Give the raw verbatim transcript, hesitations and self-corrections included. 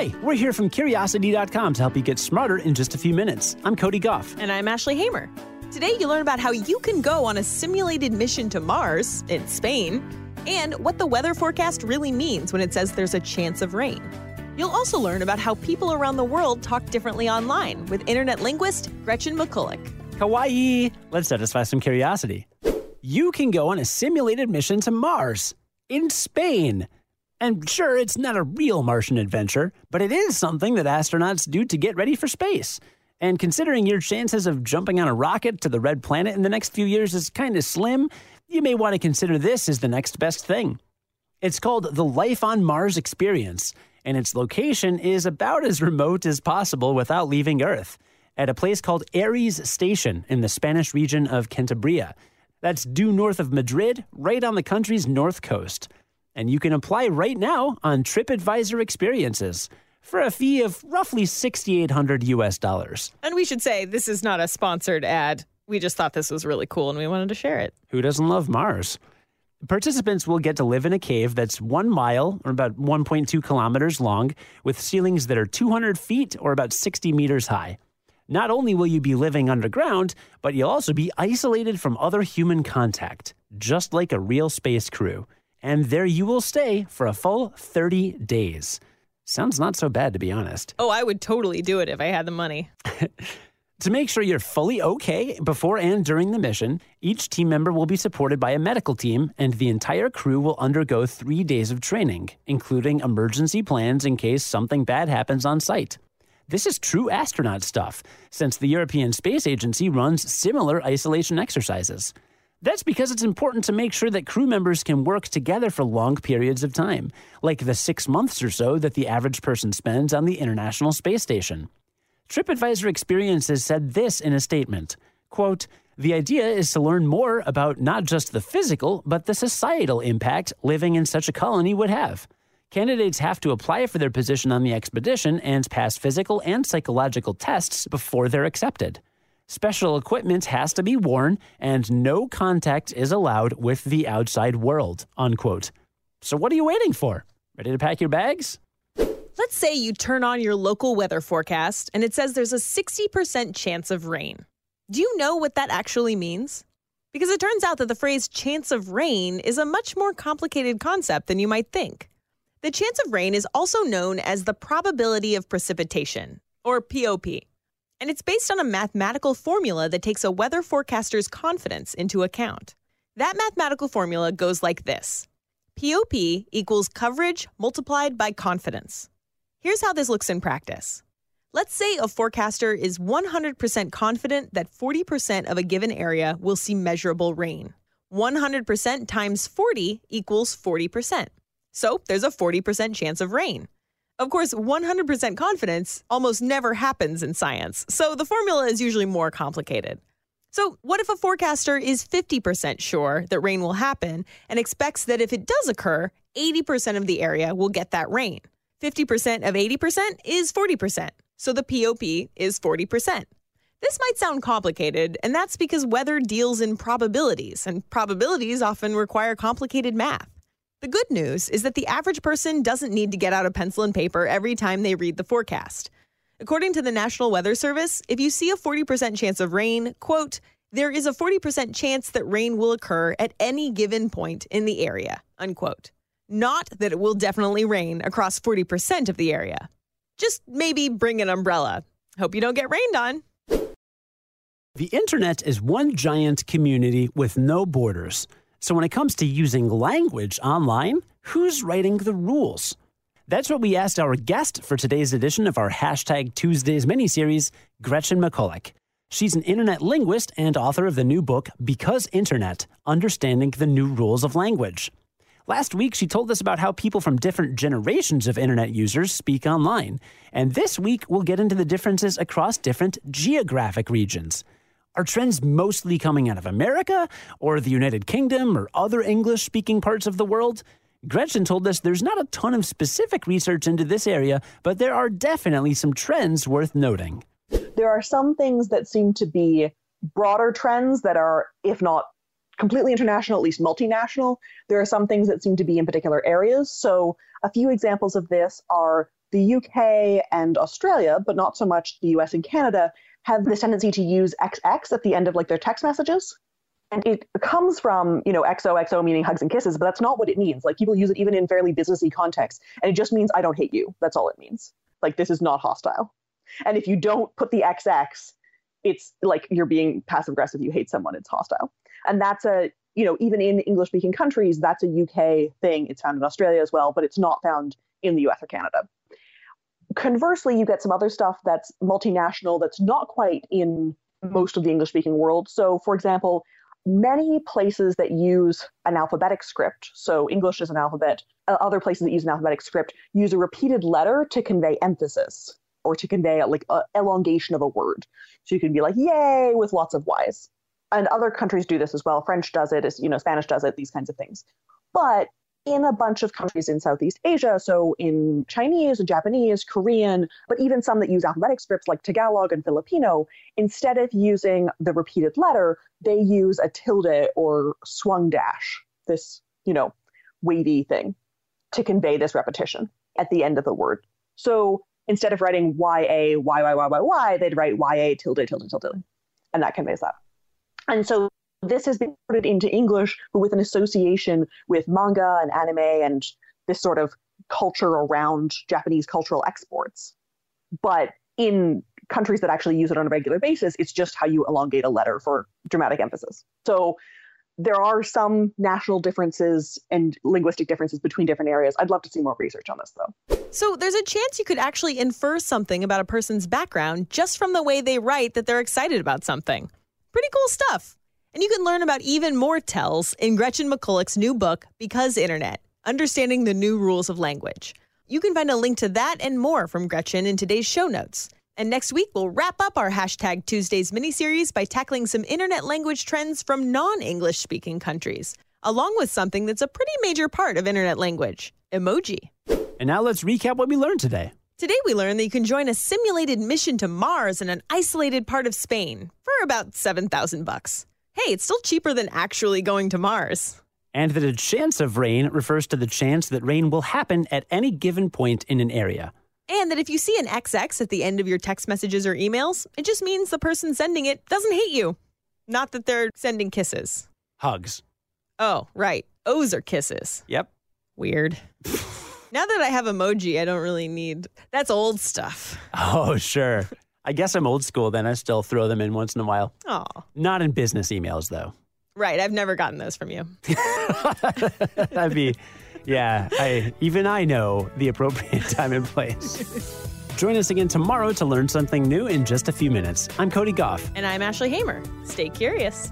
Hi, we're here from Curiosity dot com to help you get smarter in just a few minutes. I'm Cody Goff. And I'm Ashley Hamer. Today you'll learn about how you can go on a simulated mission to Mars in Spain and what the weather forecast really means when it says there's a chance of rain. You'll also learn about how people around the world talk differently online with internet linguist Gretchen McCulloch. Kawaii! Let's satisfy some curiosity. You can go on a simulated mission to Mars in Spain. And sure, it's not a real Martian adventure, but it is something that astronauts do to get ready for space. And considering your chances of jumping on a rocket to the red planet in the next few years is kind of slim, you may want to consider this as the next best thing. It's called the Life on Mars Experience, and its location is about as remote as possible without leaving Earth, at a place called Ares Station in the Spanish region of Cantabria. That's due north of Madrid, right on the country's north coast. And you can apply right now on TripAdvisor Experiences for a fee of roughly six thousand eight hundred U S dollars. And we should say this is not a sponsored ad. We just thought this was really cool and we wanted to share it. Who doesn't love Mars? Participants will get to live in a cave that's one mile or about one point two kilometers long with ceilings that are two hundred feet or about sixty meters high. Not only will you be living underground, but you'll also be isolated from other human contact, just like a real space crew. And there you will stay for a full thirty days. Sounds not so bad, to be honest. Oh, I would totally do it if I had the money. To make sure you're fully okay before and during the mission, each team member will be supported by a medical team, and the entire crew will undergo three days of training, including emergency plans in case something bad happens on site. This is true astronaut stuff, since the European Space Agency runs similar isolation exercises. That's because it's important to make sure that crew members can work together for long periods of time, like the six months or so that the average person spends on the International Space Station. TripAdvisor Experiences said this in a statement, quote, "The idea is to learn more about not just the physical, but the societal impact living in such a colony would have. Candidates have to apply for their position on the expedition and pass physical and psychological tests before they're accepted. Special equipment has to be worn, and no contact is allowed with the outside world," unquote. So what are you waiting for? Ready to pack your bags? Let's say you turn on your local weather forecast, and it says there's a sixty percent chance of rain. Do you know what that actually means? Because it turns out that the phrase chance of rain is a much more complicated concept than you might think. The chance of rain is also known as the probability of precipitation, or P O P. And it's based on a mathematical formula that takes a weather forecaster's confidence into account. That mathematical formula goes like this. P O P equals coverage multiplied by confidence. Here's how this looks in practice. Let's say a forecaster is one hundred percent confident that forty percent of a given area will see measurable rain. one hundred percent times forty equals forty percent. So there's a forty percent chance of rain. Of course, one hundred percent confidence almost never happens in science, so the formula is usually more complicated. So what if a forecaster is fifty percent sure that rain will happen and expects that if it does occur, eighty percent of the area will get that rain? fifty percent of eighty percent is forty percent, so the P O P is forty percent. This might sound complicated, and that's because weather deals in probabilities, and probabilities often require complicated math. The good news is that the average person doesn't need to get out a pencil and paper every time they read the forecast. According to the National Weather Service, if you see a forty percent chance of rain, quote, "there is a forty percent chance that rain will occur at any given point in the area," unquote. Not that it will definitely rain across forty percent of the area. Just maybe bring an umbrella. Hope you don't get rained on. The internet is one giant community with no borders. So when it comes to using language online, who's writing the rules? That's what we asked our guest for today's edition of our Hashtag Tuesdays miniseries, Gretchen McCulloch. She's an internet linguist and author of the new book, Because Internet, Understanding the New Rules of Language. Last week, she told us about how people from different generations of internet users speak online. And this week, we'll get into the differences across different geographic regions. Are trends mostly coming out of America or the United Kingdom or other English-speaking parts of the world? Gretchen told us there's not a ton of specific research into this area, but there are definitely some trends worth noting. There are some things that seem to be broader trends that are, if not completely international, at least multinational. There are some things that seem to be in particular areas. So a few examples of this are the U K and Australia, but not so much the U S and Canada, have this tendency to use X X at the end of like their text messages. And it comes from, you know, X O X O meaning hugs and kisses, but that's not what it means. Like people use it even in fairly businessy contexts. And it just means I don't hate you. That's all it means. Like this is not hostile. And if you don't put the X X, it's like you're being passive aggressive. You hate someone, it's hostile. And that's a, you know, even in English speaking countries, that's a U K thing. It's found in Australia as well, but it's not found in the U S or Canada. Conversely, you get some other stuff that's multinational that's not quite in most of the English speaking world. So for example, many places that use an alphabetic script, so English is an alphabet, uh, other places that use an alphabetic script use a repeated letter to convey emphasis or to convey a, like a elongation of a word. So you can be like, yay, with lots of Y's. And other countries do this as well. French does it, you know, Spanish does it, these kinds of things. But in a bunch of countries in Southeast Asia, so in Chinese and Japanese, Korean, but even some that use alphabetic scripts like Tagalog and Filipino, instead of using the repeated letter, they use a tilde or swung dash, this, you know, wavy thing to convey this repetition at the end of the word. So instead of writing Y A, Y Y Y Y Y, they'd write Y A tilde, tilde, tilde, and that conveys that. And so this has been put into English, but with an association with manga and anime and this sort of culture around Japanese cultural exports. But in countries that actually use it on a regular basis, it's just how you elongate a letter for dramatic emphasis. So there are some national differences and linguistic differences between different areas. I'd love to see more research on this, though. So there's a chance you could actually infer something about a person's background just from the way they write that they're excited about something. Pretty cool stuff. And you can learn about even more tells in Gretchen McCulloch's new book, Because Internet, Understanding the New Rules of Language. You can find a link to that and more from Gretchen in today's show notes. And next week, we'll wrap up our Hashtag Tuesdays miniseries by tackling some internet language trends from non-English speaking countries, along with something that's a pretty major part of internet language, emoji. And now let's recap what we learned today. Today we learned that you can join a simulated mission to Mars in an isolated part of Spain for about seven thousand bucks. Hey, it's still cheaper than actually going to Mars. And that a chance of rain refers to the chance that rain will happen at any given point in an area. And that if you see an X X at the end of your text messages or emails, it just means the person sending it doesn't hate you. Not that they're sending kisses. Hugs. Oh, right. O's are kisses. Yep. Weird. Now that I have emoji, I don't really need... That's old stuff. Oh, sure. I guess I'm old school then. I still throw them in once in a while. Oh. Not in business emails, though. Right. I've never gotten those from you. That'd be... Yeah. I, even I know the appropriate time and place. Join us again tomorrow to learn something new in just a few minutes. I'm Cody Goff. And I'm Ashley Hamer. Stay curious.